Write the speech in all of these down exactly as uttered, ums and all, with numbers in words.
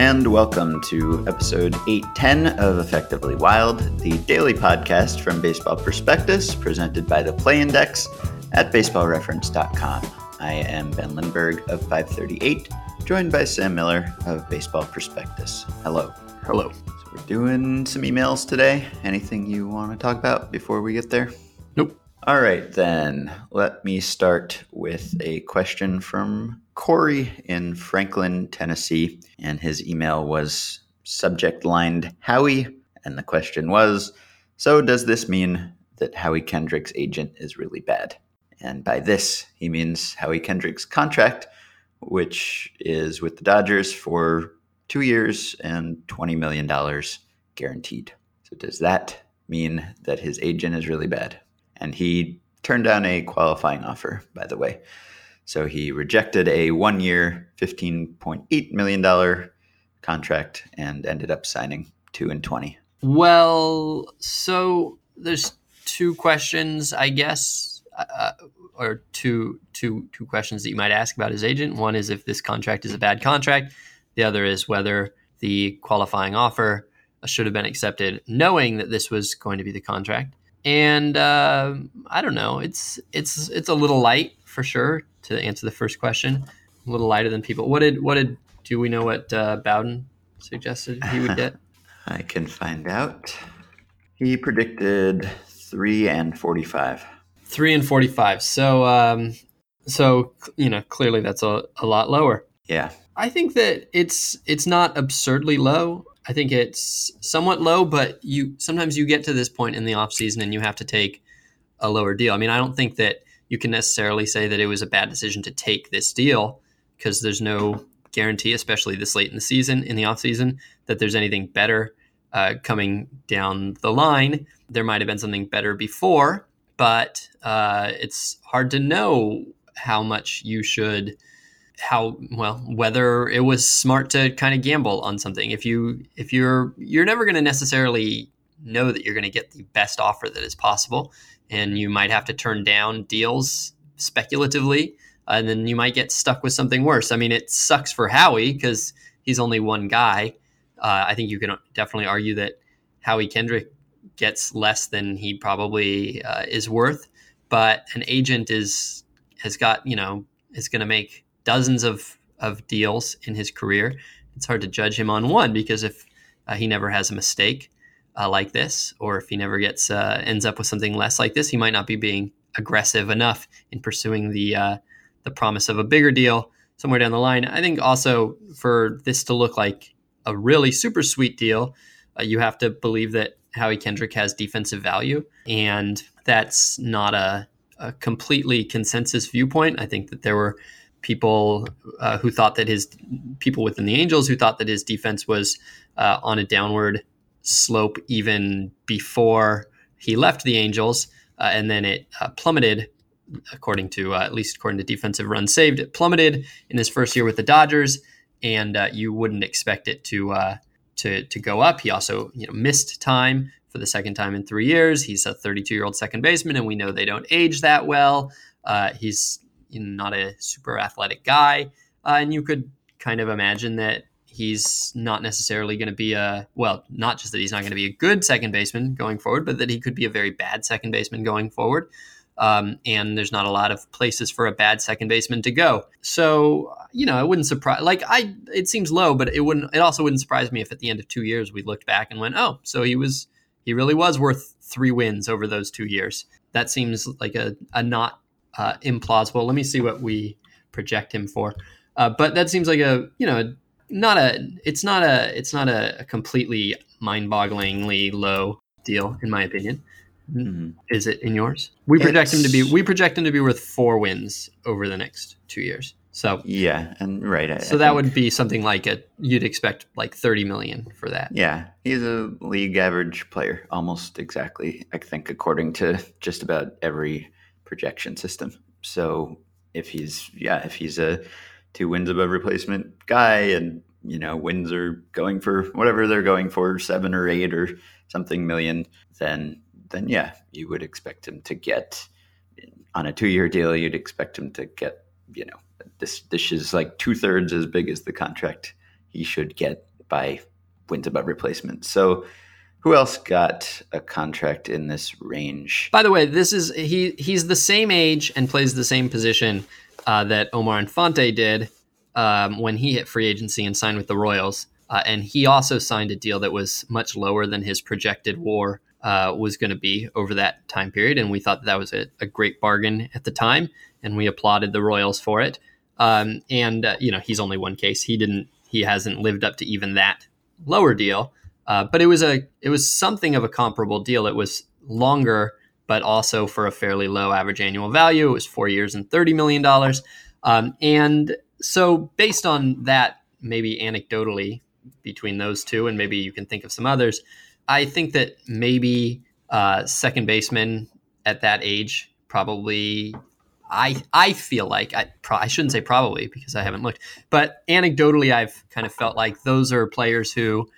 and welcome to episode eight ten of Effectively Wild, the daily podcast from Baseball Prospectus, presented by the Play Index at baseball reference dot com. I am Ben Lindbergh of five thirty-eight, joined by Sam Miller of Baseball Prospectus. Hello. Hello. So we're doing some emails today. Anything you want to talk about before we get there? Nope. All right, then. Let me start with a question from Corey in Franklin, Tennessee, and his email was subject lined Howie, and the question was, so does this mean that Howie Kendrick's agent is really bad? And by this, he means Howie Kendrick's contract, which is with the Dodgers for two years and twenty million dollars guaranteed. So does that mean that his agent is really bad? And he turned down a qualifying offer, by the way. So he rejected a one-year, fifteen point eight million dollars contract and ended up signing two and twenty. Well, so there's two questions, I guess, uh, or two, two, two questions that you might ask about his agent. One is if this contract is a bad contract. The other is whether the qualifying offer should have been accepted, knowing that this was going to be the contract. And uh, I don't know. It's it's it's a little light for sure to answer the first question. A little lighter than people. What did what did do we know what uh, Bowden suggested he would get? I can find out. He predicted three and forty-five. Three and forty-five. So um, so you know clearly that's a, a lot lower. Yeah. I think that it's it's not absurdly low. I think it's somewhat low, but you sometimes you get to this point in the offseason and you have to take a lower deal. I mean, I don't think that you can necessarily say that it was a bad decision to take this deal because there's no guarantee, especially this late in the season, in the offseason, that there's anything better uh, coming down the line. There might have been something better before, but uh, it's hard to know how much you should how well whether it was smart to kind of gamble on something. If you if you're you're never going to necessarily know that you're going to get the best offer that is possible, and you might have to turn down deals speculatively, and then you might get stuck with something worse. I mean, it sucks for Howie because he's only one guy. Uh, I think you can definitely argue that Howie Kendrick gets less than he probably uh, is worth, but an agent is has got you know is going to make dozens of, of deals in his career. It's hard to judge him on one because if uh, he never has a mistake uh, like this, or if he never gets uh, ends up with something less like this, he might not be being aggressive enough in pursuing the uh, the promise of a bigger deal somewhere down the line. I think also for this to look like a really super sweet deal, uh, you have to believe that Howie Kendrick has defensive value, and that's not a, a completely consensus viewpoint. I think that there were people uh, who thought that his people within the Angels who thought that his defense was uh, on a downward slope even before he left the Angels. Uh, and then it uh, plummeted, according to uh, at least according to defensive runs saved, it plummeted in his first year with the Dodgers. And uh, you wouldn't expect it to uh, to to go up. He also you know, missed time for the second time in three years. He's a thirty-two-year-old second baseman, and we know they don't age that well. Uh, he's not a super athletic guy. Uh, and you could kind of imagine that he's not necessarily going to be a, well, not just that he's not going to be a good second baseman going forward, but that he could be a very bad second baseman going forward. Um, and there's not a lot of places for a bad second baseman to go. So, you know, it wouldn't surprise, like I, it seems low, but it wouldn't, it also wouldn't surprise me if at the end of two years we looked back and went, oh, so he was, he really was worth three wins over those two years. That seems like a, a not, Uh, implausible. Let me see what we project him for. Uh, but that seems like a, you know, not a, it's not a, it's not a, a completely mind-bogglingly low deal, in my opinion. Mm-hmm. Is it in yours? We project it's... him to be, we project him to be worth four wins over the next two years. So yeah, and right. I, so I that think... would be something like a, you'd expect like thirty million for that. Yeah. He's a league average player, almost exactly. I think according to just about every projection system. So if he's yeah if he's a two wins above replacement guy, and you know wins are going for whatever they're going for, seven or eight or something million, then then yeah you would expect him to get on a two-year deal, you'd expect him to get you know this this is like two-thirds as big as the contract he should get by wins above replacement. So who else got a contract in this range? By the way, this is he he's the same age and plays the same position uh, that Omar Infante did um, when he hit free agency and signed with the Royals. Uh, and he also signed a deal that was much lower than his projected WAR uh, was going to be over that time period. And we thought that, that was a, a great bargain at the time. And we applauded the Royals for it. Um, and, uh, you know, he's only one case. He didn't he hasn't lived up to even that lower deal. Uh, but it was a it was something of a comparable deal. It was longer, but also for a fairly low average annual value. It was four years and thirty million dollars. Um, and so based on that, maybe anecdotally between those two, and maybe you can think of some others, I think that maybe uh, second baseman at that age probably, I I feel like, I, pro- I shouldn't say probably because I haven't looked, but anecdotally I've kind of felt like those are players who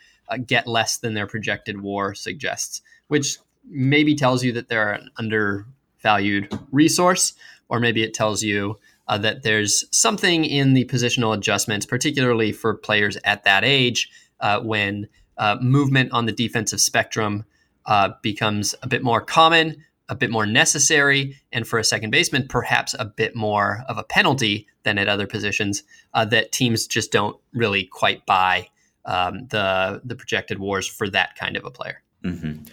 get less than their projected WAR suggests, which maybe tells you that they're an undervalued resource, or maybe it tells you uh, that there's something in the positional adjustments, particularly for players at that age, uh, when uh, movement on the defensive spectrum uh, becomes a bit more common, a bit more necessary, and for a second baseman, perhaps a bit more of a penalty than at other positions uh, that teams just don't really quite buy. Um, the the projected WARs for that kind of a player. Mm-hmm.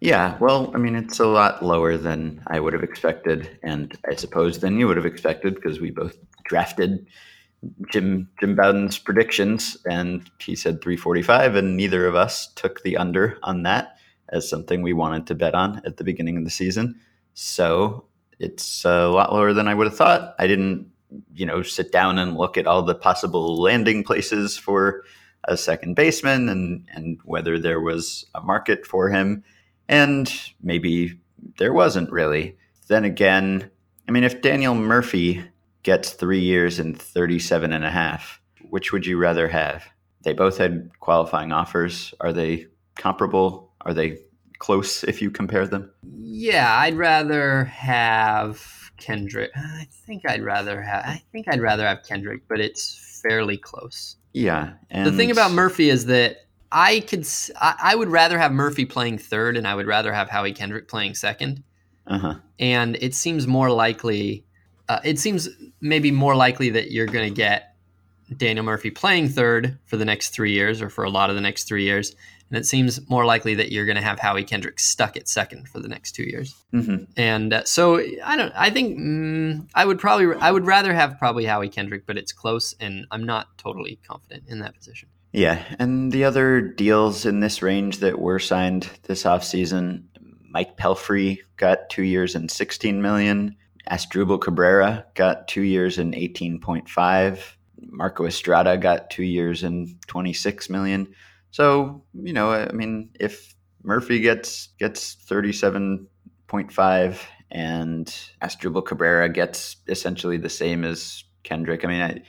Yeah, well, I mean, it's a lot lower than I would have expected, and I suppose than you would have expected, because we both drafted Jim Jim Bowden's predictions, and he said three forty-five, and neither of us took the under on that as something we wanted to bet on at the beginning of the season. So it's a lot lower than I would have thought. I didn't, you know, sit down and look at all the possible landing places for a second baseman and, and whether there was a market for him. And maybe there wasn't really. Then again, I mean, if Daniel Murphy gets three years and thirty-seven and a half, which would you rather have? They both had qualifying offers. Are they comparable? Are they close if you compare them? Yeah, I'd rather have Kendrick. I think I'd rather have, I think I'd rather have Kendrick, but it's fairly close. Yeah. And the thing about Murphy is that I could, I, I would rather have Murphy playing third, and I would rather have Howie Kendrick playing second. Uh-huh. And it seems more likely, uh, it seems maybe more likely that you're going to get Daniel Murphy playing third for the next three years or for a lot of the next three years. And it seems more likely that you're going to have Howie Kendrick stuck at second for the next two years. Mm-hmm. And uh, so I don't, I think mm, I would probably, I would rather have probably Howie Kendrick, but it's close and I'm not totally confident in that position. Yeah. And the other deals in this range that were signed this offseason, Mike Pelfrey got two years and sixteen million. Asdrubal Cabrera got two years and eighteen point five. Marco Estrada got two years and twenty-six million. So, you know, I mean, if Murphy gets gets thirty-seven point five and Asdrubal Cabrera gets essentially the same as Kendrick, I mean, I,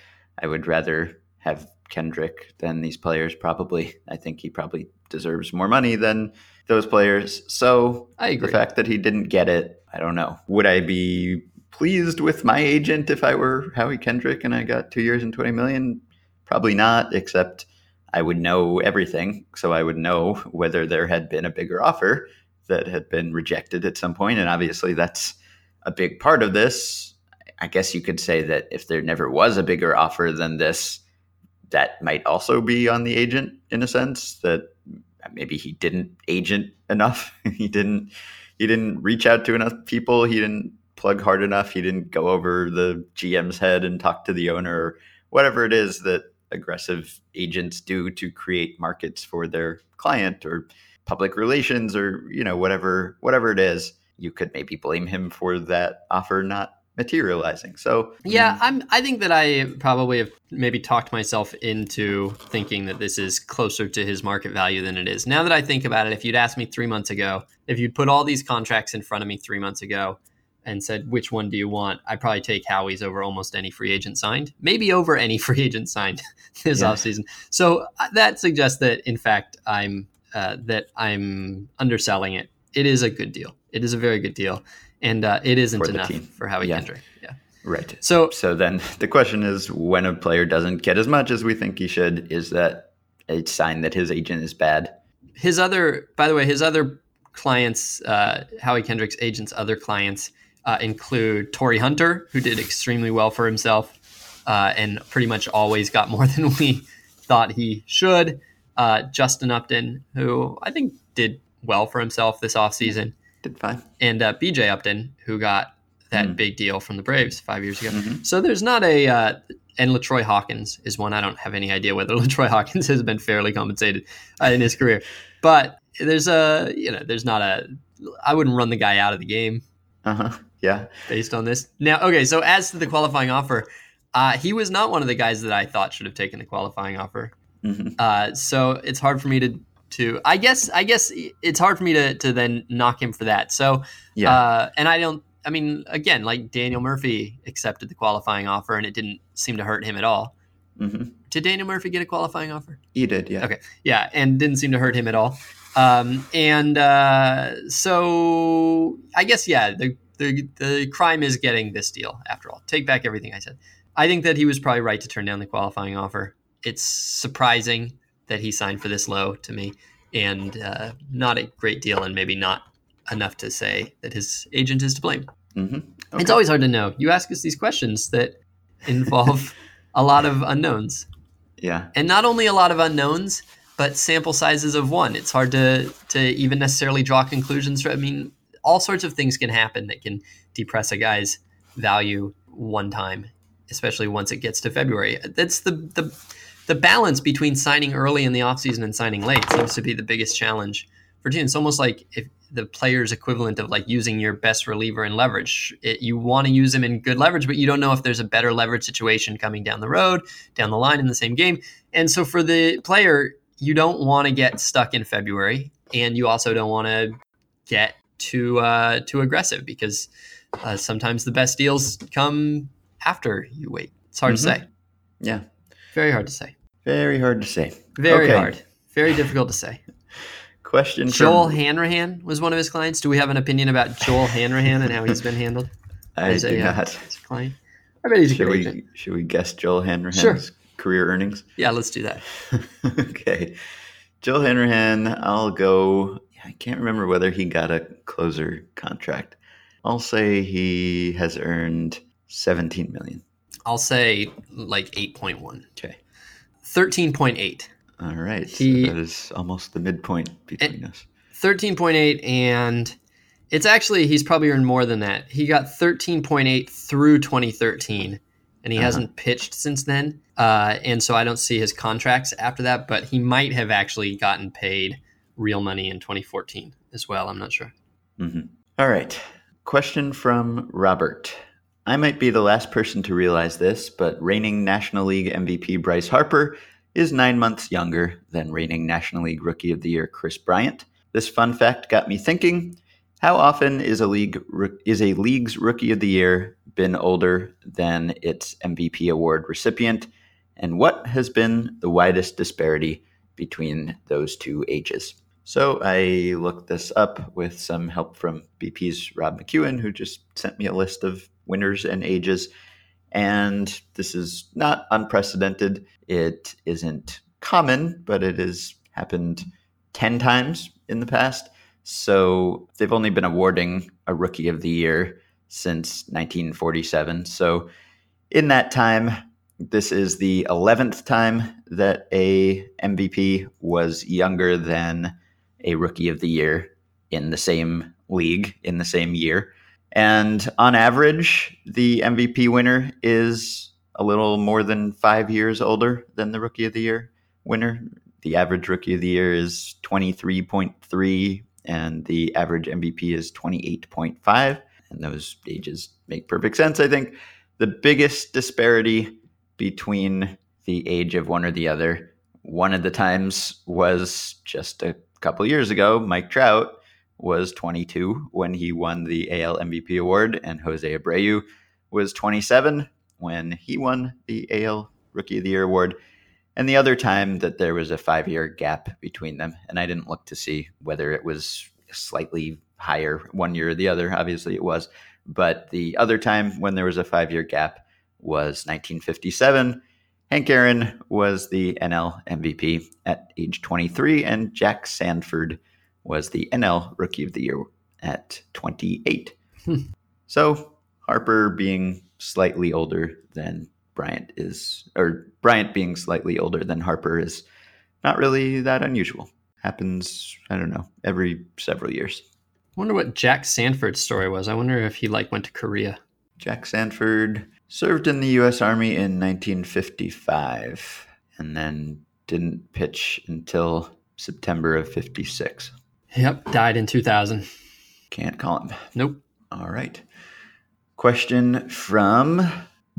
I would rather have Kendrick than these players probably. I think he probably deserves more money than those players. So I agree. The fact that he didn't get it, I don't know. Would I be pleased with my agent if I were Howie Kendrick and I got two years and twenty million? Probably not, except I would know everything, so I would know whether there had been a bigger offer that had been rejected at some point, and obviously that's a big part of this. I guess you could say that if there never was a bigger offer than this, that might also be on the agent in a sense, that maybe he didn't agent enough. he didn't he didn't reach out to enough people. He didn't plug hard enough. He didn't go over the G M's head and talk to the owner, or whatever it is that aggressive agents do to create markets for their client, or public relations, or, you know, whatever, whatever it is. You could maybe blame him for that offer not materializing. So yeah, I'm, I think that I probably have maybe talked myself into thinking that this is closer to his market value than it is. Now that I think about it, if you'd asked me three months ago, if you'd put all these contracts in front of me three months ago and said, which one do you want? I probably take Howie's over almost any free agent signed, maybe over any free agent signed this yeah. offseason. So that suggests that, in fact, I'm uh, that I'm underselling it. It is a good deal. It is a very good deal, and uh, it isn't for enough team. For Howie yeah. Kendrick. Yeah, right. So, so then the question is, when a player doesn't get as much as we think he should, is that a sign that his agent is bad. His other, by the way, his other clients, uh, Howie Kendrick's agent's other clients uh, include Torrey Hunter, who did extremely well for himself uh, and pretty much always got more than we thought he should. Uh, Justin Upton, who I think did well for himself this offseason. Did fine. And uh, B J Upton, who got that mm-hmm. big deal from the Braves five years ago. Mm-hmm. So there's not a... Uh, and LaTroy Hawkins is one. I don't have any idea whether LaTroy Hawkins has been fairly compensated uh, in his career. But there's a, you know, there's not a, I wouldn't run the guy out of the game. Uh-huh. Yeah. Based on this. Now, okay, so as to the qualifying offer, uh, he was not one of the guys that I thought should have taken the qualifying offer. Mm-hmm. Uh, so it's hard for me to, to, I guess, I guess it's hard for me to, to then knock him for that. So, yeah. uh, and I don't, I mean, again, like Daniel Murphy accepted the qualifying offer and it didn't seem to hurt him at all. Mm-hmm. Did Daniel Murphy get a qualifying offer? He did, yeah. Okay, yeah, and didn't seem to hurt him at all. Um, and uh, so I guess, yeah, the, the the crime is getting this deal after all. Take back everything I said. I think that he was probably right to turn down the qualifying offer. It's surprising that he signed for this low to me, and uh, not a great deal, and maybe not enough to say that his agent is to blame. Mm-hmm. Okay. It's always hard to know. You ask us these questions that involve a lot of unknowns. Yeah. And not only a lot of unknowns, but sample sizes of one. It's hard to to even necessarily draw conclusions. I mean, all sorts of things can happen that can depress a guy's value one time, especially once it gets to February. That's the the, the balance between signing early in the offseason and signing late seems to be the biggest challenge for teams. It's almost like if the player's equivalent of like using your best reliever in leverage. It, you want to use him in good leverage, but you don't know if there's a better leverage situation coming down the road, down the line in the same game. And so for the player, you don't want to get stuck in February, and you also don't want to get too uh, too aggressive because uh, sometimes the best deals come after you wait. It's hard mm-hmm. to say. Yeah. Very hard to say. Very hard to say. Very okay. hard. Very difficult to say. Question. Joel from... Hanrahan was one of his clients. Do we have an opinion about Joel Hanrahan and how he's been handled? I as do a, not. As a client? I bet he's should a good we, agent. Should we guess Joel Hanrahan's sure. career earnings? Yeah, let's do that. Okay. Joel Hanrahan, I'll go. I can't remember whether he got a closer contract. I'll say he has earned seventeen million dollars. I'll say like eight point one. Okay. thirteen point eight. All right. He, so that is almost the midpoint between us. thirteen point eight, and it's actually, he's probably earned more than that. He got thirteen point eight through twenty thirteen, and he uh-huh. hasn't pitched since then. Uh, and so I don't see his contracts after that, but he might have actually gotten paid real money in twenty fourteen as well. I'm not sure. Mm-hmm. All right. Question from Robert. I might be the last person to realize this, but reigning National League M V P Bryce Harper is nine months younger than reigning National League Rookie of the Year Chris Bryant. This fun fact got me thinking: how often is a league is a league's Rookie of the Year been older than its M V P award recipient, and what has been the widest disparity between those two ages? So I looked this up with some help from B P's Rob McEwen, who just sent me a list of winners and ages. And this is not unprecedented. It isn't common, but it has happened ten times in the past. So they've only been awarding a Rookie of the Year since nineteen forty-seven. So in that time, this is the eleventh time that a M V P was younger than a Rookie of the Year in the same league, in the same year. And on average, the M V P winner is a little more than five years older than the Rookie of the Year winner. The average Rookie of the Year is twenty-three point three, and the average M V P is twenty-eight point five. And those ages make perfect sense, I think. The biggest disparity between the age of one or the other, one of the times was just a couple years ago. Mike Trout was twenty-two when he won the A L M V P award, and Jose Abreu was twenty-seven when he won the A L Rookie of the Year award. And the other time that there was a five-year gap between them, and I didn't look to see whether it was slightly higher one year or the other. Obviously it was, but the other time when there was a five-year gap was nineteen fifty-seven, Hank Aaron was the N L M V P at age twenty-three, and Jack Sanford was the N L Rookie of the Year at twenty-eight. So Harper being slightly older than Bryant is, or Bryant being slightly older than Harper is not really that unusual. Happens, I don't know, every several years. I wonder what Jack Sanford's story was. I wonder if he like went to Korea. Jack Sanford served in the U S Army in nineteen fifty-five and then didn't pitch until September of fifty-six. Yep, died in two thousand. Can't call him. Nope. All right. Question from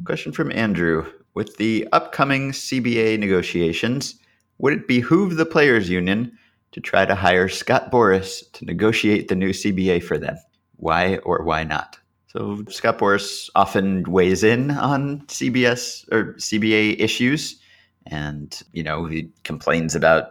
question from Andrew. With the upcoming C B A negotiations, would it behoove the Players Union to try to hire Scott Boras to negotiate the new C B A for them? Why or why not? So Scott Boras often weighs in on C B S or C B A issues, and you know he complains about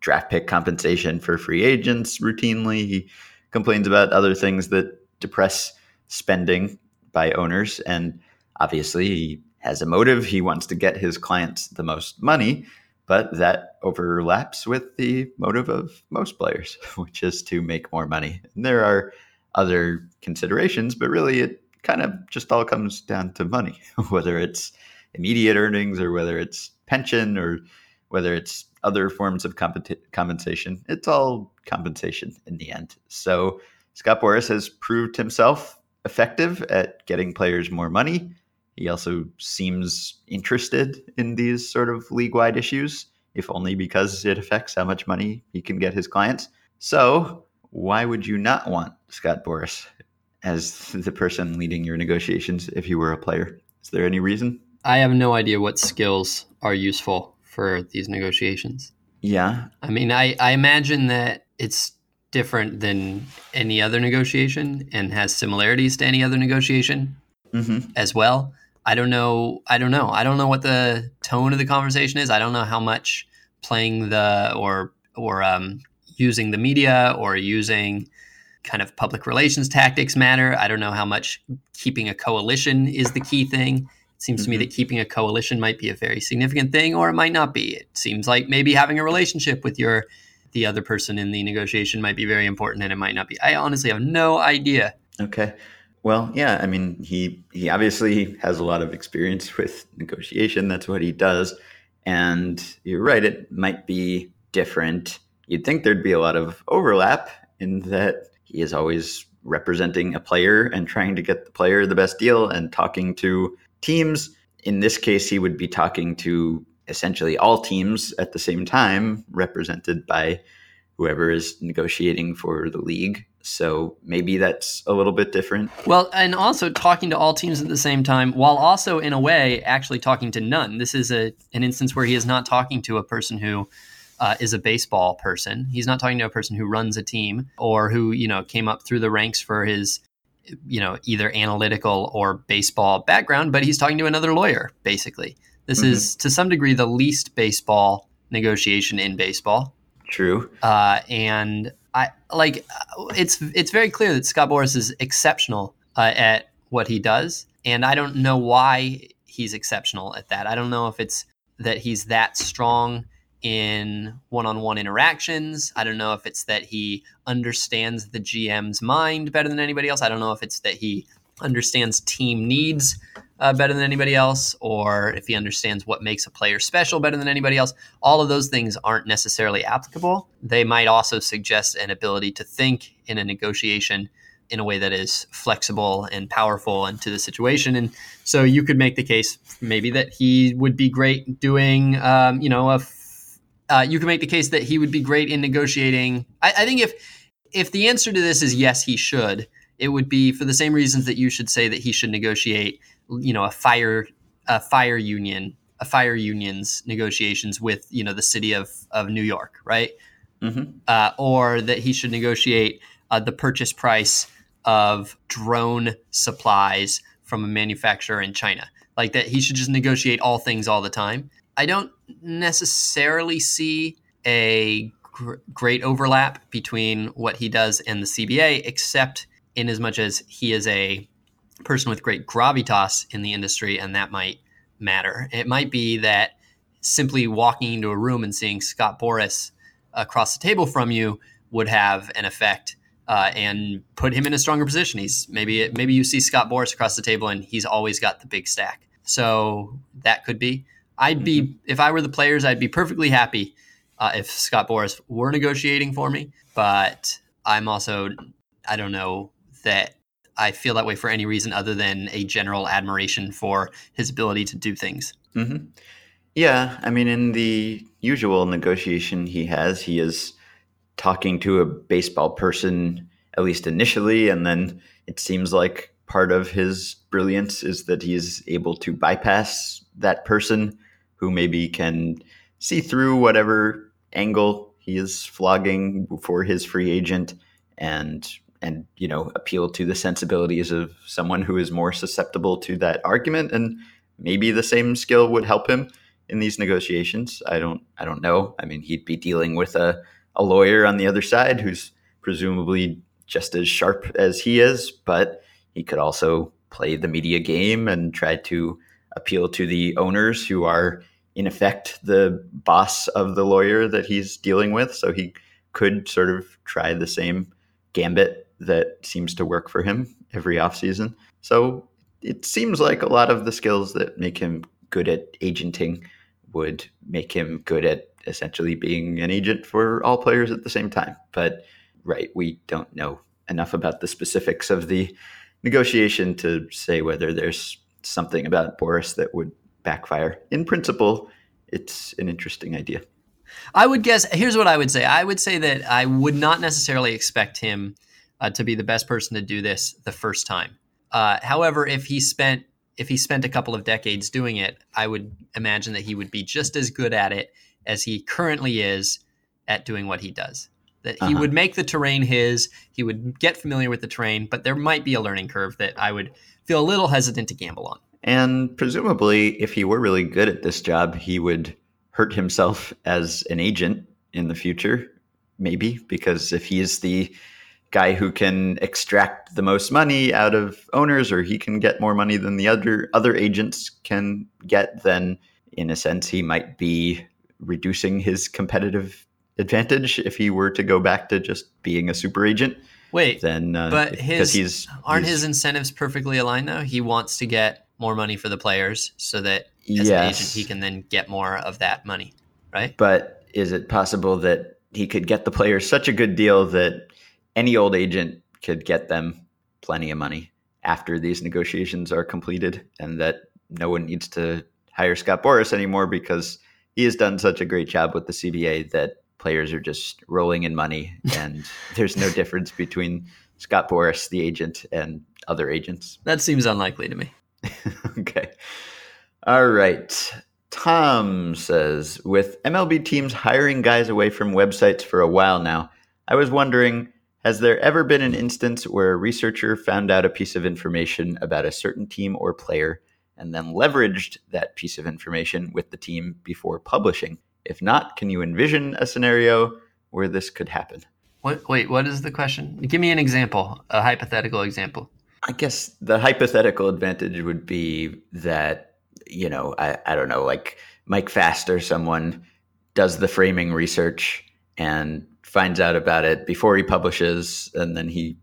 draft pick compensation for free agents routinely. He complains about other things that depress spending by owners, and obviously he has a motive. He wants to get his clients the most money, but that overlaps with the motive of most players, which is to make more money. And there are other considerations, but really it kind of just all comes down to money, whether it's immediate earnings or whether it's pension or whether it's other forms of compet- compensation. It's all compensation in the end. So Scott Boras has proved himself effective at getting players more money. He also seems interested in these sort of league-wide issues, if only because it affects how much money he can get his clients. So why would you not want Scott Boras as the person leading your negotiations if you were a player? Is there any reason? I have no idea what skills are useful for these negotiations. Yeah. I mean, I, I imagine that it's different than any other negotiation and has similarities to any other negotiation mm-hmm. as well. I don't know. I don't know. I don't know what the tone of the conversation is. I don't know how much playing the or or um, using the media or using kind of public relations tactics matter. I don't know how much keeping a coalition is the key thing. It seems mm-hmm. to me that keeping a coalition might be a very significant thing, or it might not be. It seems like maybe having a relationship with your the other person in the negotiation might be very important, and it might not be. I honestly have no idea. Okay. Well, yeah, I mean, he, he obviously has a lot of experience with negotiation. That's what he does. And you're right, it might be different. You'd think there'd be a lot of overlap in that he is always representing a player and trying to get the player the best deal and talking to teams. In this case, he would be talking to essentially all teams at the same time, represented by whoever is negotiating for the league. So maybe that's a little bit different. Well, and also talking to all teams at the same time, while also in a way actually talking to none. This is a an instance where he is not talking to a person who uh, is a baseball person. He's not talking to a person who runs a team or who, you know, came up through the ranks for his, you know, either analytical or baseball background, but he's talking to another lawyer, basically. This mm-hmm. is, to some degree, the least baseball negotiation in baseball. True. Uh, and I like it's it's very clear that Scott Boras is exceptional uh, at what he does, and I don't know why he's exceptional at that. I don't know if it's that he's that strong in one-on-one interactions. I don't know if it's that he understands the G M's mind better than anybody else. I don't know if it's that he understands team needs Uh, better than anybody else, or if he understands what makes a player special better than anybody else. All of those things aren't necessarily applicable. They might also suggest an ability to think in a negotiation in a way that is flexible and powerful and to the situation. And so you could make the case maybe that he would be great doing, um, you know, a f- uh, you could make the case that he would be great in negotiating. I, I think if if the answer to this is yes, he should, it would be for the same reasons that you should say that he should negotiate, you know, a fire, a fire union, a fire union's negotiations with, you know, the city of, of New York, right? Mm-hmm. Uh, or that he should negotiate uh, the purchase price of drone supplies from a manufacturer in China. Like that he should just negotiate all things all the time. I don't necessarily see a gr- great overlap between what he does and the C B A, except in as much as he is a person with great gravitas in the industry, and that might matter. It might be that simply walking into a room and seeing Scott Boras across the table from you would have an effect uh, and put him in a stronger position. He's maybe maybe you see Scott Boras across the table and he's always got the big stack. So that could be. I'd be mm-hmm. if I were the players, I'd be perfectly happy uh, if Scott Boras were negotiating for me. But I'm also I don't know that I feel that way for any reason other than a general admiration for his ability to do things. Mm-hmm. Yeah, I mean, in the usual negotiation he has, he is talking to a baseball person, at least initially, and then it seems like part of his brilliance is that he is able to bypass that person who maybe can see through whatever angle he is flogging for his free agent and, and you know, appeal to the sensibilities of someone who is more susceptible to that argument. And maybe the same skill would help him in these negotiations. I don't I don't know. I mean, he'd be dealing with a, a lawyer on the other side who's presumably just as sharp as he is, but he could also play the media game and try to appeal to the owners who are, in effect, the boss of the lawyer that he's dealing with. So he could sort of try the same gambit that seems to work for him every offseason. So it seems like a lot of the skills that make him good at agenting would make him good at essentially being an agent for all players at the same time. But right, we don't know enough about the specifics of the negotiation to say whether there's something about Boras that would backfire. In principle, it's an interesting idea. I would guess, here's what I would say. I would say that I would not necessarily expect him uh, to be the best person to do this the first time. Uh, however, if he spent if he spent a couple of decades doing it, I would imagine that he would be just as good at it as he currently is at doing what he does. That he uh-huh. would make the terrain his, he would get familiar with the terrain, but there might be a learning curve that I would feel a little hesitant to gamble on. And presumably, if he were really good at this job, he would hurt himself as an agent in the future, maybe, because if he is the guy who can extract the most money out of owners, or he can get more money than the other other agents can get, then in a sense, he might be reducing his competitive advantage if he were to go back to just being a super agent. Wait, then uh, but his he's, aren't he's, his incentives perfectly aligned though? He wants to get more money for the players so that as yes. an agent, he can then get more of that money, right? But is it possible that he could get the players such a good deal that any old agent could get them plenty of money after these negotiations are completed and that no one needs to hire Scott Boras anymore because he has done such a great job with the C B A that players are just rolling in money and there's no difference between Scott Boras, the agent, and other agents? That seems unlikely to me. Okay. All right. Tom says, with M L B teams hiring guys away from websites for a while now, I was wondering, has there ever been an instance where a researcher found out a piece of information about a certain team or player and then leveraged that piece of information with the team before publishing? If not, can you envision a scenario where this could happen? What, wait, what is the question? Give me an example, a hypothetical example. I guess the hypothetical advantage would be that, you know, I, I don't know, like Mike Fast or someone does the framing research and finds out about it before he publishes, and then he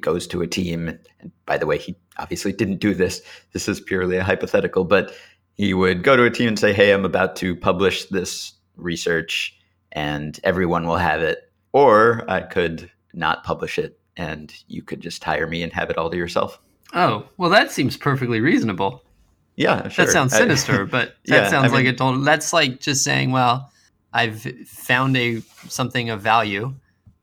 goes to a team. And by the way, he obviously didn't do this. This is purely a hypothetical, but he would go to a team and say, hey, I'm about to publish this research and everyone will have it. Or I could not publish it and you could just hire me and have it all to yourself. Oh, well, that seems perfectly reasonable. Yeah, sure. That sounds sinister, I, but that yeah, sounds I mean, like a total, that's like just saying, well, I've found a something of value.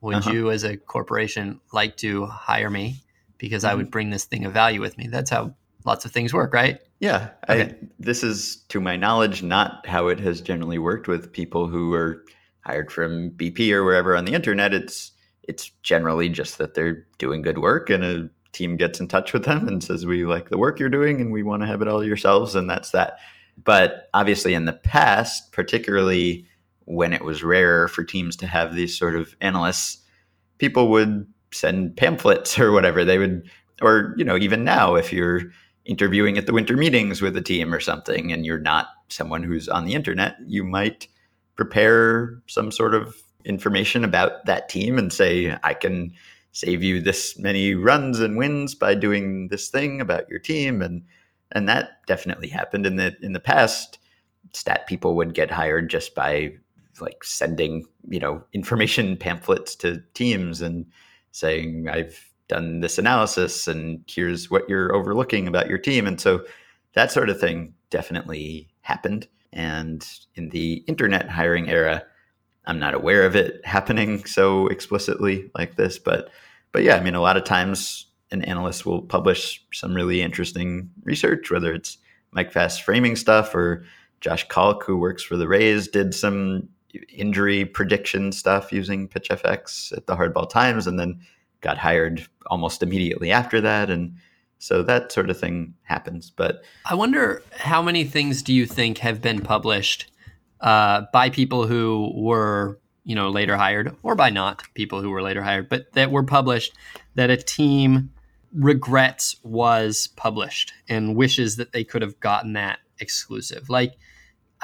Would uh-huh. you as a corporation like to hire me? Because mm-hmm. I would bring this thing of value with me. That's how lots of things work, right? Yeah. Okay. I, this is, to my knowledge, not how it has generally worked with people who are hired from B P or wherever on the internet. It's, it's generally just that they're doing good work and a team gets in touch with them and says, we like the work you're doing and we want to have it all yourselves. And that's that. But obviously in the past, particularly when it was rarer for teams to have these sort of analysts, people would send pamphlets or whatever they would, or, you know, even now, if you're interviewing at the winter meetings with a team or something and you're not someone who's on the internet, you might prepare some sort of information about that team and say, I can save you this many runs and wins by doing this thing about your team. And and that definitely happened in the in the past. Stat people would get hired just by like sending, you know, information pamphlets to teams and saying, I've done this analysis and here's what you're overlooking about your team. And so that sort of thing definitely happened. And in the internet hiring era, I'm not aware of it happening so explicitly like this, but, but yeah, I mean, a lot of times an analyst will publish some really interesting research, whether it's Mike Fast framing stuff or Josh Kalk, who works for the Rays, did some injury prediction stuff using PitchFX at the Hardball Times and then got hired almost immediately after that. And so that sort of thing happens. But I wonder how many things do you think have been published uh, by people who were, you know, later hired or by not people who were later hired, but that were published that a team regrets was published and wishes that they could have gotten that exclusive. Like,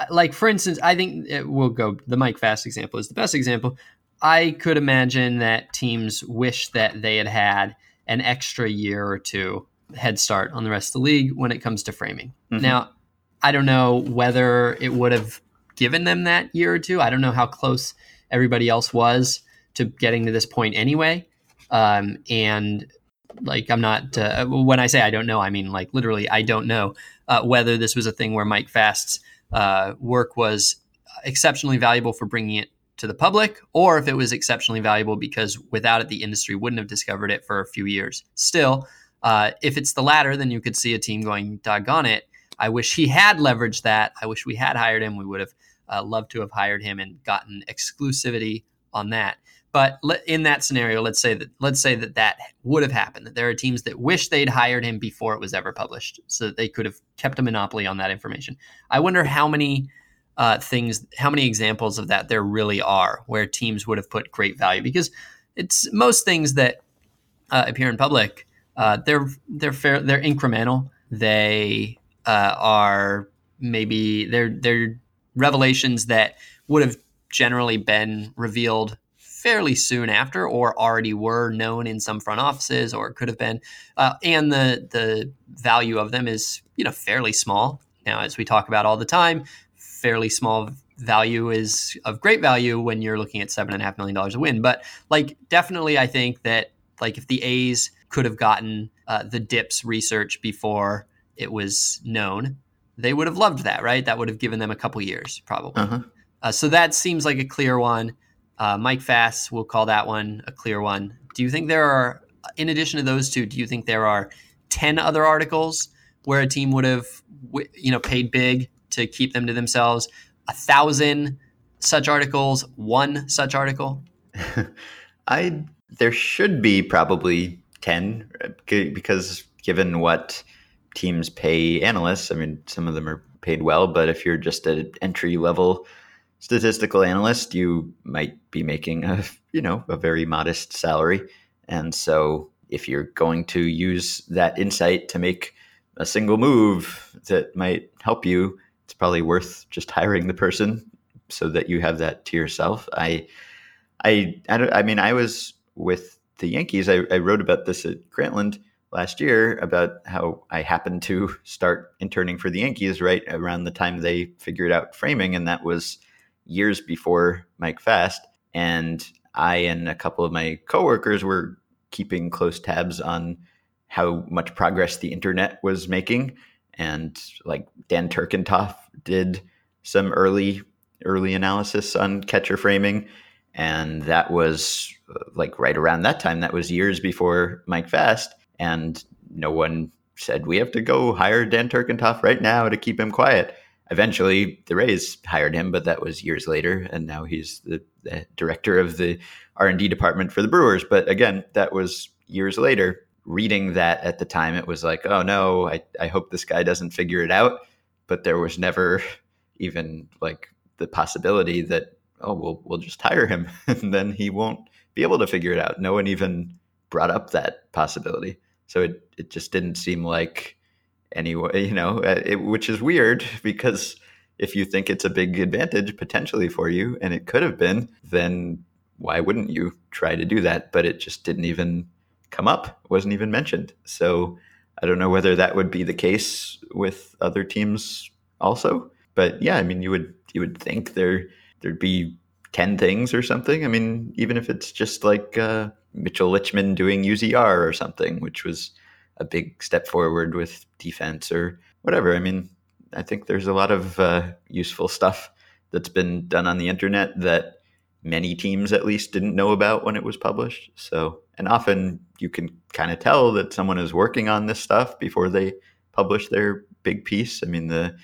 like for instance, I think it will go, the Mike Fast example is the best example. I could imagine that teams wish that they had had an extra year or two head start on the rest of the league when it comes to framing. Mm-hmm. Now, I don't know whether it would have given them that year or two. I don't know how close everybody else was to getting to this point anyway. Um, and like, I'm not, uh, when I say I don't know, I mean, like literally, I don't know uh, whether this was a thing where Mike Fast's uh, work was exceptionally valuable for bringing it to the public, or if it was exceptionally valuable because without it, the industry wouldn't have discovered it for a few years. Still, Uh, if it's the latter, then you could see a team going, doggone it, I wish he had leveraged that. I wish we had hired him. We would have uh, loved to have hired him and gotten exclusivity on that. But le- in that scenario, let's say that let's say that that would have happened, that there are teams that wish they'd hired him before it was ever published so that they could have kept a monopoly on that information. I wonder how many uh, things, how many examples of that there really are where teams would have put great value, because it's most things that uh, appear in public. Uh, they're they're fair. They're incremental. They uh, are maybe they're they're revelations that would have generally been revealed fairly soon after, or already were known in some front offices, or could have been. Uh, and the the value of them is, you know, fairly small. Now, as we talk about all the time, fairly small value is of great value when you're looking at seven and a half million dollars a win. But like, definitely, I think that like if the A's could have gotten uh, the DIPS research before it was known, they would have loved that, right? That would have given them a couple years probably. Uh-huh. Uh, so that seems like a clear one. Uh, Mike Fast, we'll call that one a clear one. Do you think there are, in addition to those two, do you think there are ten other articles where a team would have, you know, paid big to keep them to themselves? A thousand such articles, one such article? I, there should be probably ten, because given what teams pay analysts, I mean, some of them are paid well, but if you're just an entry level statistical analyst, you might be making a, you know, a very modest salary. And so if you're going to use that insight to make a single move that might help you, it's probably worth just hiring the person so that you have that to yourself. I, I, I don't, I mean, I was with the Yankees, I, I wrote about this at Grantland last year about how I happened to start interning for the Yankees right around the time they figured out framing. And that was years before Mike Fast. And I and a couple of my coworkers were keeping close tabs on how much progress the internet was making. And like Dan Turkentoff did some early, early analysis on catcher framing. And that was like right around that time. That was years before Mike Fast. And no one said, we have to go hire Dan Turkentoff right now to keep him quiet. Eventually, the Rays hired him, but that was years later. And now he's the, the director of the R and D department for the Brewers. But again, that was years later. Reading that at the time, it was like, oh, no, I, I hope this guy doesn't figure it out. But there was never even like the possibility that, oh, we'll we'll just hire him and then he won't be able to figure it out. No one even brought up that possibility. So it, it just didn't seem like anyone, you know, it, which is weird because if you think it's a big advantage potentially for you, and it could have been, then why wouldn't you try to do that? But it just didn't even come up, wasn't even mentioned. So I don't know whether that would be the case with other teams also. But yeah, I mean, you would you would think there there'd be ten things or something. I mean, even if it's just like uh, Mitchell Lichman doing U Z R or something, which was a big step forward with defense or whatever. I mean, I think there's a lot of uh, useful stuff that's been done on the internet that many teams at least didn't know about when it was published. So, and often you can kind of tell that someone is working on this stuff before they publish their big piece. I mean, the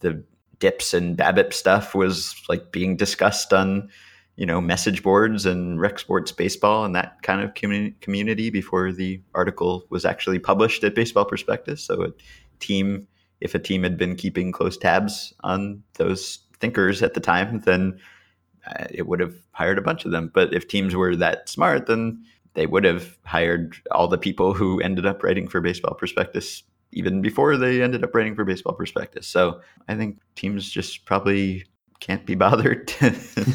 the D I P S and BABIP stuff was like being discussed on, you know, message boards and Rec Sports Baseball and that kind of community community before the article was actually published at Baseball Prospectus. So a team, if a team had been keeping close tabs on those thinkers at the time, then it would have hired a bunch of them. But if teams were that smart, then they would have hired all the people who ended up writing for Baseball Prospectus even before they ended up writing for Baseball Prospectus. So I think teams just probably can't be bothered to,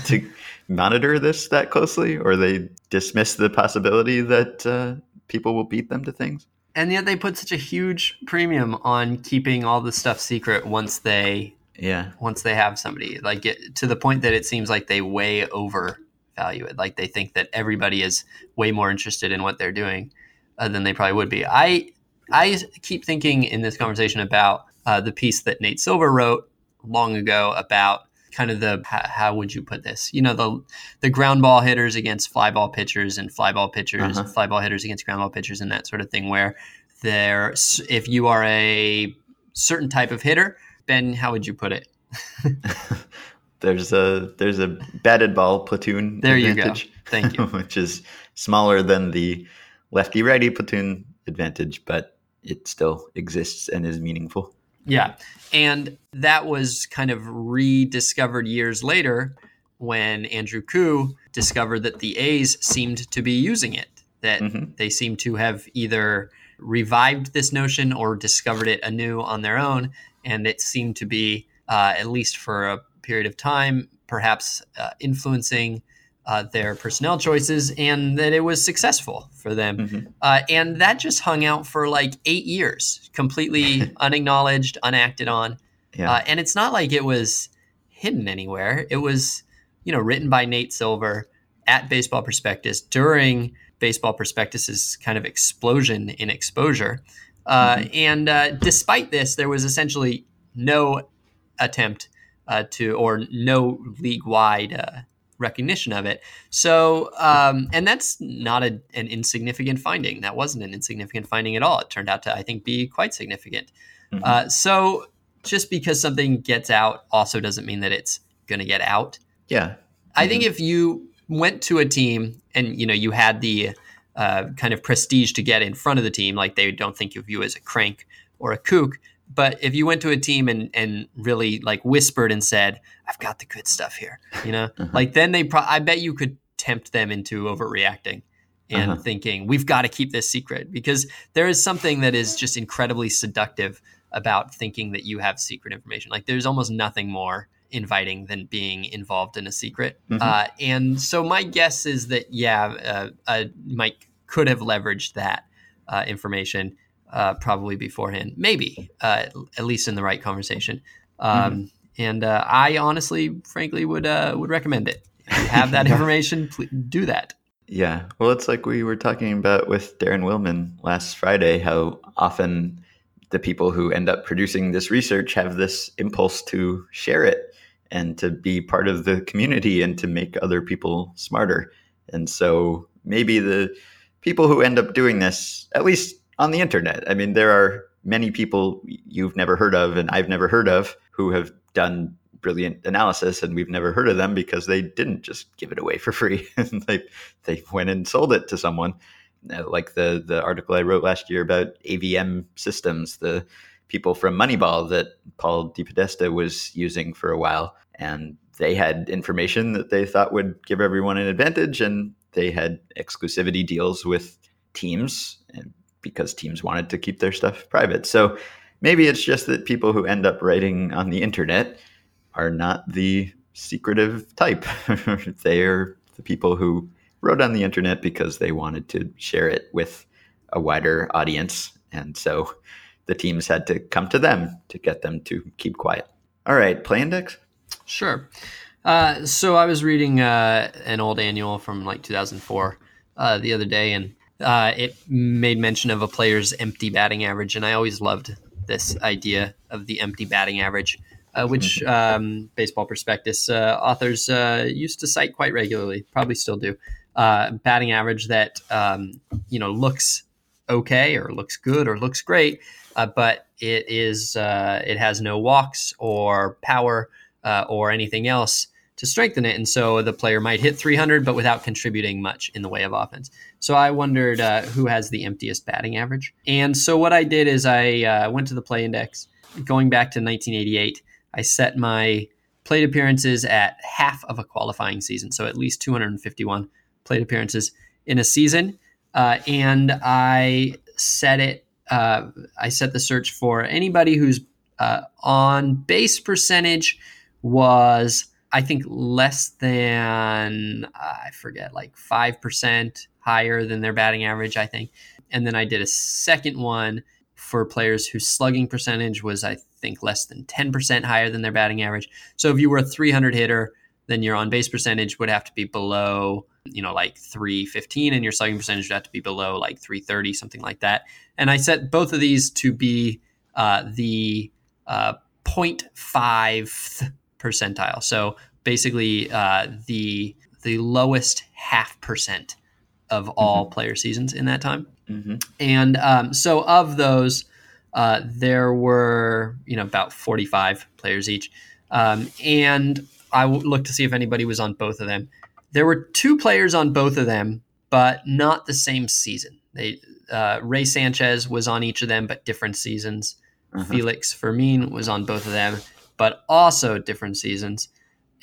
to monitor this that closely, or they dismiss the possibility that uh, people will beat them to things. And yet they put such a huge premium on keeping all the stuff secret once they... Yeah. Once they have somebody, like it, to the point that it seems like they way overvalue it. Like they think that everybody is way more interested in what they're doing uh, than they probably would be. I I keep thinking in this conversation about uh, the piece that Nate Silver wrote long ago about kind of the, how, how would you put this? You know, the the ground ball hitters against fly ball pitchers and fly ball pitchers, uh-huh. fly ball hitters against ground ball pitchers and that sort of thing, where there, if you are a certain type of hitter, Ben, how would you put it? there's a there's a batted ball platoon. There advantage, you go. Thank you. Which is smaller than the lefty righty platoon advantage, but it still exists and is meaningful. Yeah, and that was kind of rediscovered years later when Andrew Kuh discovered that the A's seemed to be using it. That mm-hmm. they seem to have either revived this notion or discovered it anew on their own. And it seemed to be, uh, at least for a period of time, perhaps uh, influencing uh, their personnel choices, and that it was successful for them. Mm-hmm. Uh, and that just hung out for like eight years, completely unacknowledged, unacted on. Yeah. Uh, and it's not like it was hidden anywhere. It was, you know, written by Nate Silver at Baseball Prospectus during Baseball Prospectus's kind of explosion in exposure. Uh, mm-hmm. And uh, despite this, there was essentially no attempt uh, to, or no league-wide uh, recognition of it. So, um, and that's not a, an insignificant finding. That wasn't an insignificant finding at all. It turned out to, I think, be quite significant. Mm-hmm. Uh, so just because something gets out also doesn't mean that it's going to get out. Yeah. Mm-hmm. I think if you went to a team and, you know, you had the... Uh, kind of prestige to get in front of the team. Like they don't think of you as a crank or a kook. But if you went to a team and, and really like whispered and said, I've got the good stuff here, you know, uh-huh. like then they pro- I bet you could tempt them into overreacting and uh-huh. thinking we've got to keep this secret, because there is something that is just incredibly seductive about thinking that you have secret information. Like there's almost nothing more inviting than being involved in a secret. Mm-hmm. Uh, and so my guess is that, yeah, uh, uh, Mike could have leveraged that uh, information uh, probably beforehand, maybe uh, at least in the right conversation. Um, mm-hmm. And uh, I honestly, frankly, would uh, would recommend it. If you have that information, please do that. Yeah. Well, it's like we were talking about with Darren Willman last Friday, how often the people who end up producing this research have this impulse to share it and to be part of the community and to make other people smarter. And so maybe the people who end up doing this, at least on the internet, I mean, there are many people you've never heard of and I've never heard of who have done brilliant analysis, and we've never heard of them because they didn't just give it away for free. they they went and sold it to someone. Like the the article I wrote last year about A V M systems, the people from Moneyball that Paul DePodesta was using for a while. And they had information that they thought would give everyone an advantage, and they had exclusivity deals with teams and because teams wanted to keep their stuff private. So maybe it's just that people who end up writing on the internet are not the secretive type. They are the people who wrote on the internet because they wanted to share it with a wider audience. And so the teams had to come to them to get them to keep quiet. All right, Play Index? Sure. Uh, so I was reading uh, an old annual from like two thousand four uh, the other day, and uh, it made mention of a player's empty batting average. And I always loved this idea of the empty batting average, uh, which um, Baseball Prospectus uh, authors uh, used to cite quite regularly, probably still do. Uh, batting average that, um, you know, looks okay or looks good or looks great, uh, but it is uh, it has no walks or power uh, or anything else to strengthen it. And so the player might hit three hundred, but without contributing much in the way of offense. So I wondered uh, who has the emptiest batting average. And so what I did is I uh, went to the Play Index. Going back to nineteen eighty-eight, I set my plate appearances at half of a qualifying season, so at least two hundred fifty-one plate appearances in a season. Uh, and I set it, uh, I set the search for anybody whose uh, on base percentage was, I think, less than, I forget, like five percent higher than their batting average, I think. And then I did a second one for players whose slugging percentage was, I think, less than ten percent higher than their batting average. So if you were a three hundred hitter, then your on base percentage would have to be below, you know, like three fifteen, and your slugging percentage would have to be below like three thirty, something like that. And I set both of these to be uh, the uh, zero point five percentile. So basically uh, the the lowest half percent of all mm-hmm. player seasons in that time. Mm-hmm. And um, so of those, uh, there were, you know, about forty-five players each. Um, and I looked to see if anybody was on both of them. There were two players on both of them, but not the same season. They, uh, Ray Sanchez was on each of them, but different seasons. Uh-huh. Felix Fermin was on both of them, but also different seasons.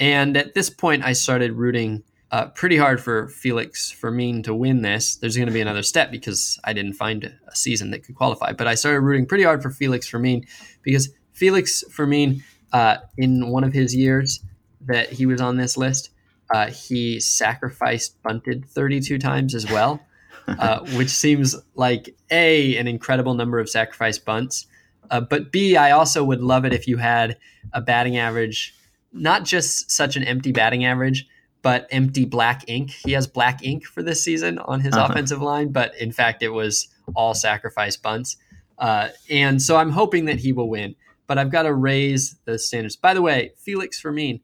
And at this point, I started rooting uh, pretty hard for Felix Fermin to win this. There's going to be another step because I didn't find a season that could qualify. But I started rooting pretty hard for Felix Fermin because Felix Fermin, uh, in one of his years that he was on this list, Uh, he sacrificed bunted thirty-two times as well, uh, which seems like, A, an incredible number of sacrificed bunts. Uh, but B, I also would love it if you had a batting average, not just such an empty batting average, but empty black ink. He has black ink for this season on his uh-huh. offensive line, but in fact, it was all sacrificed bunts. Uh, and so I'm hoping that he will win, but I've got to raise the standards. By the way, Felix Fermin,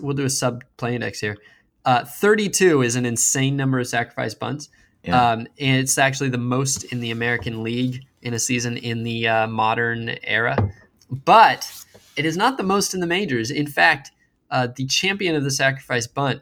we'll do a sub Play Index here. Uh, thirty-two is an insane number of sacrifice bunts. Yeah. Um, and it's actually the most in the American League in a season in the uh, modern era. But it is not the most in the majors. In fact, uh, the champion of the sacrifice bunt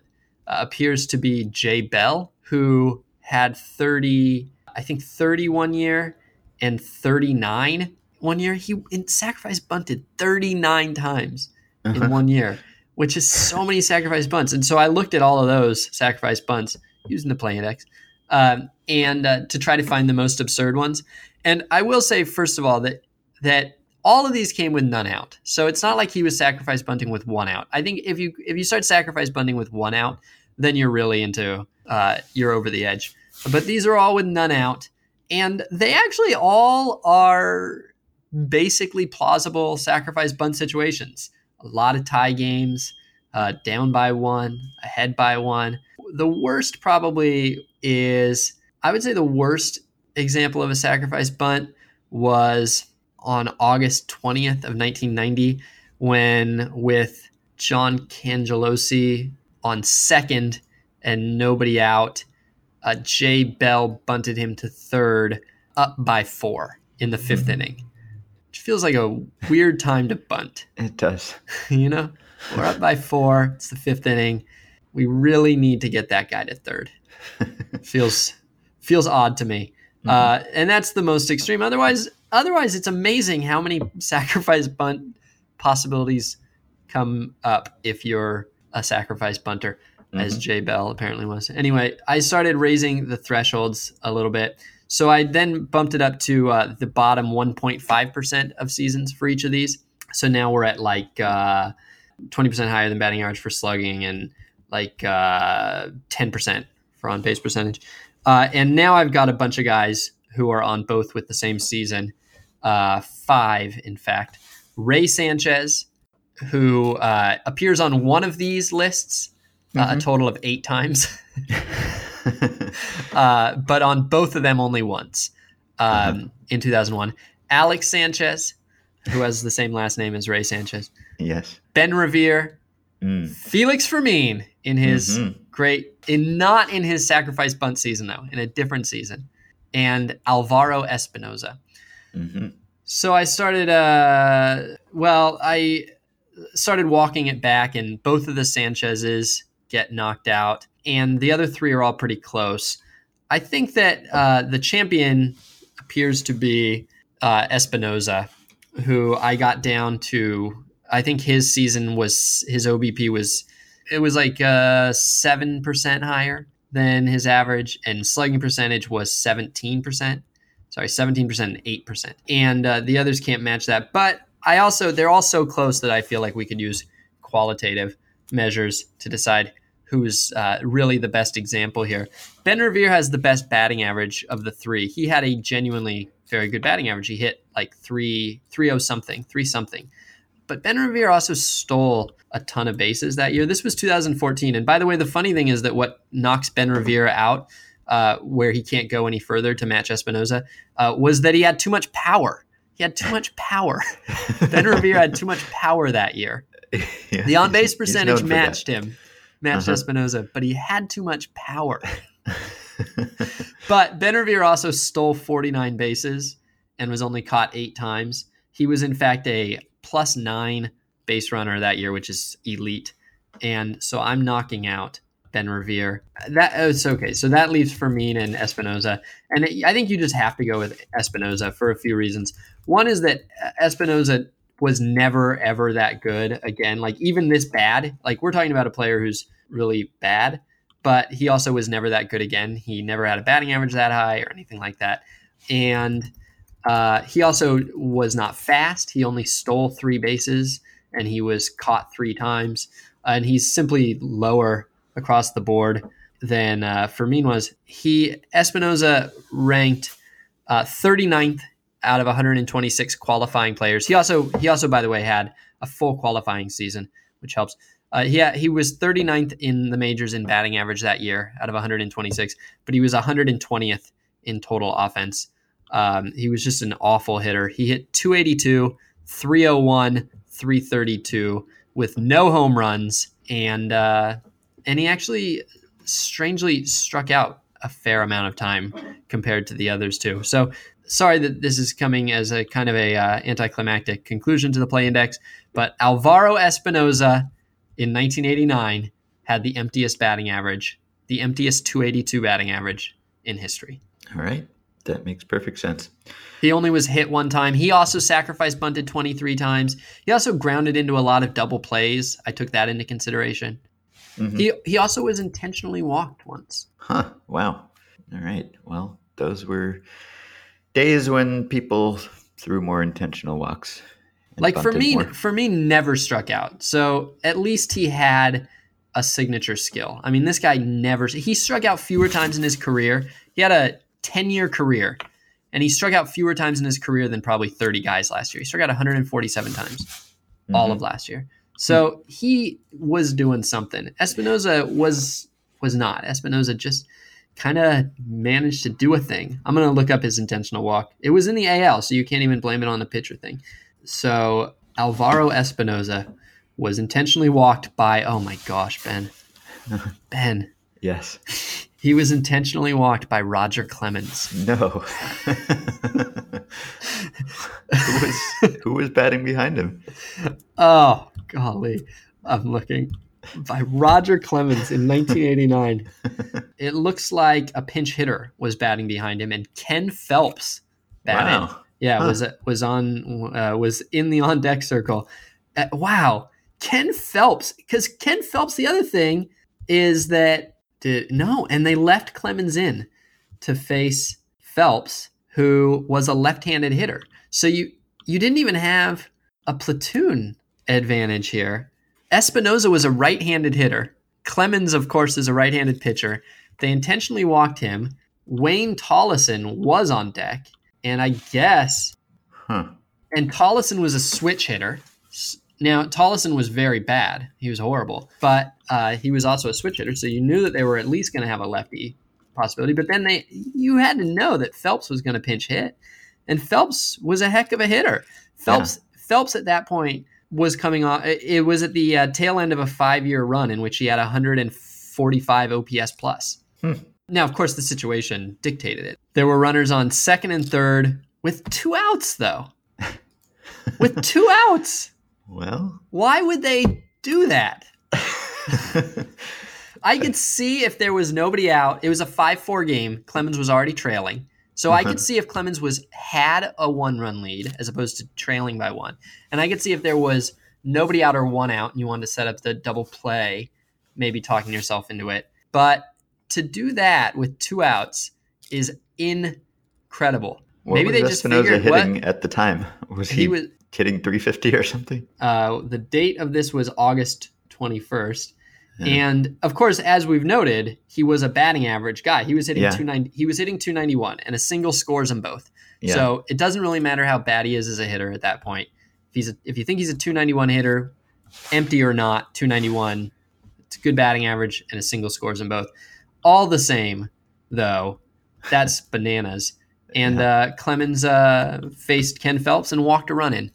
uh, appears to be Jay Bell, who had thirty, I think thirty one year and thirty-nine one year. He in sacrifice bunted thirty-nine times uh-huh. in one year, which is so many sacrifice bunts. And so I looked at all of those sacrifice bunts using the Play Index um, and uh, to try to find the most absurd ones. And I will say, first of all, that that all of these came with none out. So it's not like he was sacrifice bunting with one out. I think if you if you start sacrifice bunting with one out, then you're really into, uh, you're over the edge. But these are all with none out. And they actually all are basically plausible sacrifice bunt situations. A lot of tie games, uh, down by one, ahead by one. The worst probably is, I would say the worst example of a sacrifice bunt was on August twentieth of nineteen ninety, when with John Cangelosi on second and nobody out, uh, Jay Bell bunted him to third up by four in the fifth mm-hmm. inning. Feels like a weird time to bunt. It does. You know, we're up by four. It's the fifth inning. We really need to get that guy to third. feels feels odd to me. Mm-hmm. Uh, and that's the most extreme. Otherwise, otherwise, it's amazing how many sacrifice bunt possibilities come up if you're a sacrifice bunter, mm-hmm. as Jay Bell apparently was. Anyway, I started raising the thresholds a little bit. So I then bumped it up to uh, the bottom one point five percent of seasons for each of these. So now we're at like uh, twenty percent higher than batting average for slugging, and like uh, ten percent for on-base percentage. Uh, and now I've got a bunch of guys who are on both with the same season. Uh, five, in fact. Ray Sanchez, who uh, appears on one of these lists uh, mm-hmm. a total of eight times. uh, but on both of them only once um, mm-hmm. in two thousand one. Alex Sanchez, who has the same last name as Ray Sanchez. Yes. Ben Revere. Mm. Felix Fermin in his mm-hmm. great, in not in his sacrifice bunt season, though, in a different season. And Alvaro Espinoza. Mm-hmm. So I started, uh, well, I started walking it back, and both of the Sanchez's get knocked out. And the other three are all pretty close. I think that uh, the champion appears to be uh, Espinoza, who I got down to. I think his season was, his O B P was, it was like uh, seven percent higher than his average, and slugging percentage was seventeen percent. Sorry, seventeen percent and eight percent. And uh, the others can't match that. But I also, they're all so close that I feel like we could use qualitative measures to decide who's uh, really the best example here. Ben Revere has the best batting average of the three. He had a genuinely very good batting average. He hit like three, three oh something, three something. But Ben Revere also stole a ton of bases that year. This was two thousand fourteen. And by the way, the funny thing is that what knocks Ben Revere out, Uh, where he can't go any further to match Espinoza, uh, was that he had too much power. He had too much power. Ben Revere had too much power that year. Yeah, the on-base percentage matched that. him, matched uh-huh. Espinoza, but he had too much power. But Ben Revere also stole forty-nine bases and was only caught eight times. He was, in fact, a plus nine base runner that year, which is elite. And so I'm knocking out Ben Revere. That it's okay. So that leaves Fermin and Espinoza, and it, I think you just have to go with Espinoza for a few reasons. One is that Espinoza was never ever that good again. Like even this bad, like we're talking about a player who's really bad, but he also was never that good again. He never had a batting average that high or anything like that, and uh, he also was not fast. He only stole three bases, and he was caught three times, and he's simply lower across the board than uh, Fermin was. He Espinoza ranked uh, thirty-ninth out of one hundred twenty-six qualifying players. He also, he also, by the way, had a full qualifying season, which helps. Uh, he, ha- he was thirty-ninth in the majors in batting average that year out of one hundred twenty-six, but he was one hundred twentieth in total offense. Um, he was just an awful hitter. He hit two eighty-two, three oh one, three thirty-two with no home runs, and uh, And he actually strangely struck out a fair amount of time compared to the others, too. So sorry that this is coming as a kind of a uh, anticlimactic conclusion to the play index, but Alvaro Espinoza in nineteen eighty-nine had the emptiest batting average, the emptiest two eighty-two batting average in history. All right. That makes perfect sense. He only was hit one time. He also sacrificed bunted twenty-three times. He also grounded into a lot of double plays. I took that into consideration. Mm-hmm. He he also was intentionally walked once. Huh. Wow. All right. Well, those were days when people threw more intentional walks. Like Fermin, Fermin never struck out. So at least he had a signature skill. I mean, this guy never, he struck out fewer times in his career. He had a ten-year career, and he struck out fewer times in his career than probably thirty guys last year. He struck out one hundred forty-seven times mm-hmm. all of last year. So he was doing something. Espinoza was was not. Espinoza just kind of managed to do a thing. I'm going to look up his intentional walk. It was in the A L, so you can't even blame it on the pitcher thing. So Alvaro Espinoza was intentionally walked by, oh my gosh, Ben. Ben. Yes. He was intentionally walked by Roger Clemens. No. who, was, who was batting behind him? Oh, golly. I'm looking. By Roger Clemens in nineteen eighty-nine. It looks like a pinch hitter was batting behind him, and Ken Phelps batted. Wow. Yeah, huh. was was on uh, was in the on-deck circle. Uh, wow. Ken Phelps. Because Ken Phelps, the other thing is that, did, no, and they left Clemens in to face Phelps, who was a left-handed hitter. So you, you didn't even have a platoon advantage here. Espinoza was a right-handed hitter. Clemens, of course, is a right-handed pitcher. They intentionally walked him. Wayne Tollison was on deck, and I guess... Huh. And Tollison was a switch hitter. Now, Tollison was very bad. He was horrible. But uh, he was also a switch hitter, so you knew that they were at least going to have a lefty possibility. But then they, you had to know that Phelps was going to pinch hit. And Phelps was a heck of a hitter. Phelps, yeah. Phelps at that point was coming off. It was at the uh, tail end of a five-year run in which he had one forty-five O P S plus. Hmm. Now, of course, the situation dictated it. There were runners on second and third with two outs, though. With two outs. Well, why would they do that? I could see if there was nobody out. It was a five four game. Clemens was already trailing. So I could see if Clemens was had a one-run lead as opposed to trailing by one. And I could see if there was nobody out or one out and you wanted to set up the double play, maybe talking yourself into it. But to do that with two outs is incredible. What maybe was they just Espinoza hitting what, at the time? Was he, he was, hitting three fifty or something? Uh, the date of this was August twenty-first. Yeah. And of course, as we've noted, he was a batting average guy. He was hitting yeah. two ninety. He was hitting two ninety-one, and a single scores them both. Yeah. So it doesn't really matter how bad he is as a hitter at that point. If he's a, if you think he's a two ninety-one hitter, empty or not, two ninety-one, it's a good batting average, and a single scores them both. All the same, though, that's bananas. And yeah. uh, Clemens uh, faced Ken Phelps and walked a run in.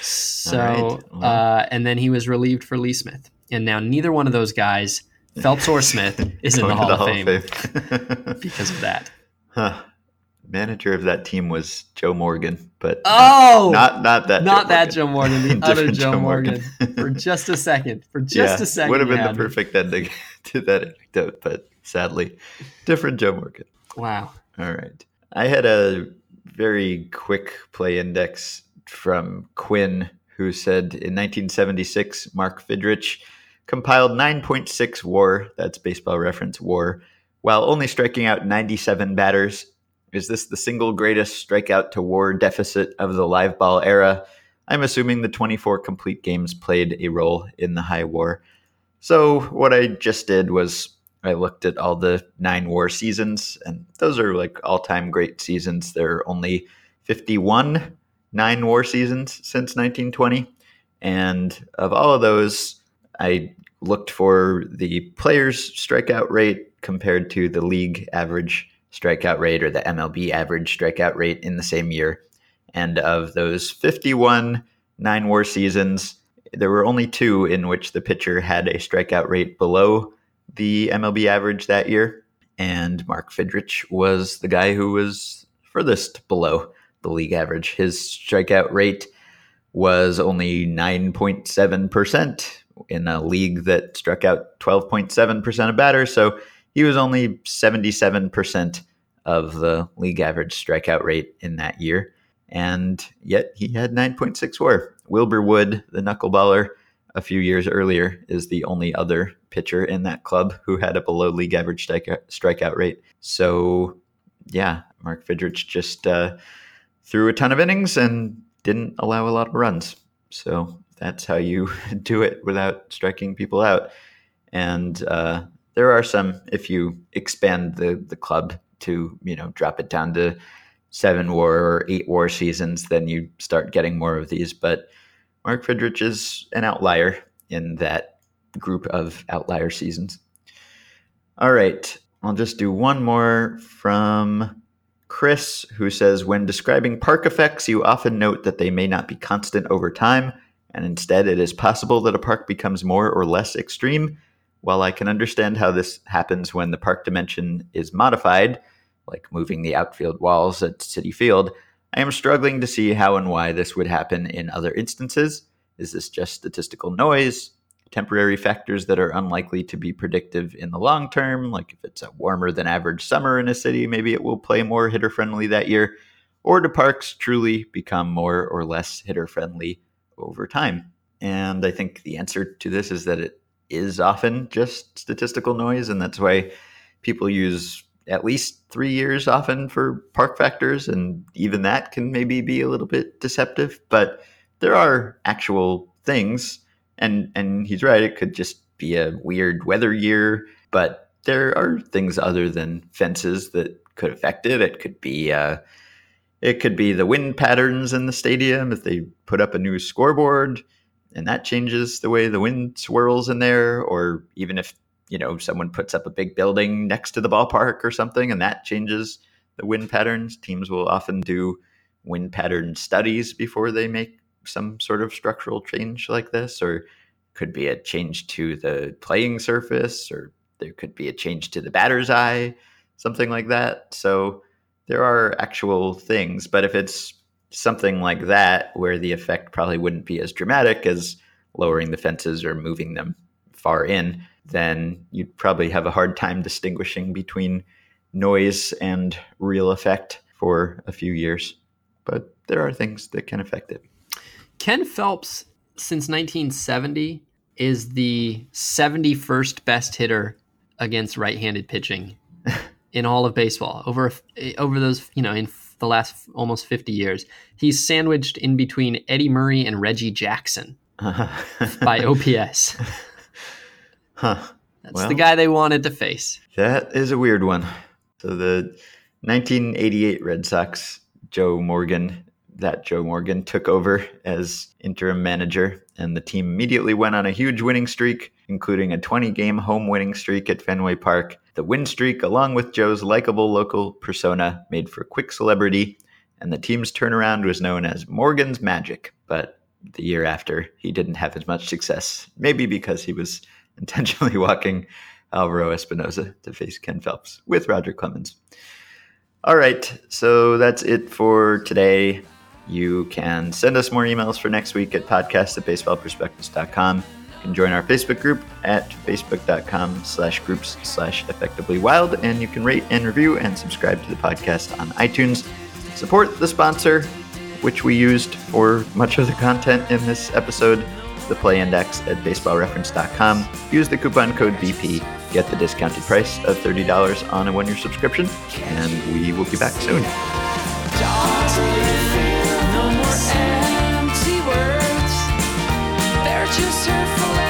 so right. well. uh, and then he was relieved for Lee Smith. And now neither one of those guys, Phelps or Smith, is in the Hall, the Hall of Fame, of Fame. because of that. Huh. Manager of that team was Joe Morgan, but oh, not not that, not Joe that Joe Morgan, the other Joe, Joe Morgan. Morgan. for just a second, for just yeah, a second, would have been yeah. the perfect ending to that anecdote, but sadly, different Joe Morgan. Wow. All right, I had a very quick play index from Quinn, who said in nineteen seventy-six, Mark Fidrych compiled nine point six WAR, that's Baseball Reference WAR, while only striking out ninety-seven batters. Is this the single greatest strikeout to WAR deficit of the live ball era? I'm assuming the twenty-four complete games played a role in the high WAR. So what I just did was I looked at all the nine WAR seasons, and those are like all-time great seasons. There are only fifty-one nine WAR seasons since nineteen twenty. And of all of those, I looked for the players' strikeout rate compared to the league average strikeout rate or the M L B average strikeout rate in the same year. And of those fifty-one nine WAR seasons, there were only two in which the pitcher had a strikeout rate below the M L B average that year. And Mark Fidrych was the guy who was furthest below the league average. His strikeout rate was only nine point seven percent in a league that struck out twelve point seven percent of batters. So he was only seventy-seven percent of the league average strikeout rate in that year. And yet he had nine point six WAR. Wilbur Wood, the knuckleballer, a few years earlier, is the only other pitcher in that club who had a below league average strikeout, strikeout rate. So yeah, Mark Fidrych just... Uh, threw a ton of innings and didn't allow a lot of runs. So that's how you do it without striking people out. And uh, there are some, if you expand the, the club to, you know, drop it down to seven WAR or eight WAR seasons, then you start getting more of these. But Mark Fidrych is an outlier in that group of outlier seasons. All right, I'll just do one more from Chris, who says, when describing park effects, you often note that they may not be constant over time, and instead it is possible that a park becomes more or less extreme. While I can understand how this happens when the park dimension is modified, like moving the outfield walls at Citi Field, I am struggling to see how and why this would happen in other instances. Is this just statistical noise, temporary factors that are unlikely to be predictive in the long term, like if it's a warmer than average summer in a city, maybe it will play more hitter friendly that year, or do parks truly become more or less hitter friendly over time? And I think the answer to this is that it is often just statistical noise, and that's why people use at least three years often for park factors, and even that can maybe be a little bit deceptive, but there are actual things And and he's right. It could just be a weird weather year, but there are things other than fences that could affect it. It could be uh, it could be the wind patterns in the stadium if they put up a new scoreboard, and that changes the way the wind swirls in there. Or even if, you know, someone puts up a big building next to the ballpark or something, and that changes the wind patterns. Teams will often do wind pattern studies before they make some sort of structural change like this. Or could be a change to the playing surface, or there could be a change to the batter's eye, something like that. So there are actual things, but if it's something like that where the effect probably wouldn't be as dramatic as lowering the fences or moving them far in, then you'd probably have a hard time distinguishing between noise and real effect for a few years. But there are things that can affect it. Ken Phelps, since nineteen seventy, is the seventy-first best hitter against right-handed pitching in all of baseball over over those, you know, in the last almost fifty years. He's sandwiched in between Eddie Murray and Reggie Jackson uh-huh. by O P S. Huh. That's well, the guy they wanted to face. That is a weird one. So the nineteen eighty-eight Red Sox, Joe Morgan, that Joe Morgan took over as interim manager, and the team immediately went on a huge winning streak, including a twenty-game home winning streak at Fenway Park. The win streak, along with Joe's likable local persona, made for quick celebrity, and the team's turnaround was known as Morgan's Magic. But the year after, he didn't have as much success, maybe because he was intentionally walking Alvaro Espinoza to face Ken Phelps with Roger Clemens. All right, so that's it for today. You can send us more emails for next week at podcast at baseballprospectus.com. You can join our Facebook group at facebook.com slash groups slash effectively wild, and you can rate and review and subscribe to the podcast on iTunes. Support the sponsor, which we used for much of the content in this episode, the Play Index at baseball reference dot com. Use the coupon code B P. Get the discounted price of thirty dollars on a one-year subscription, and we will be back soon. Just her for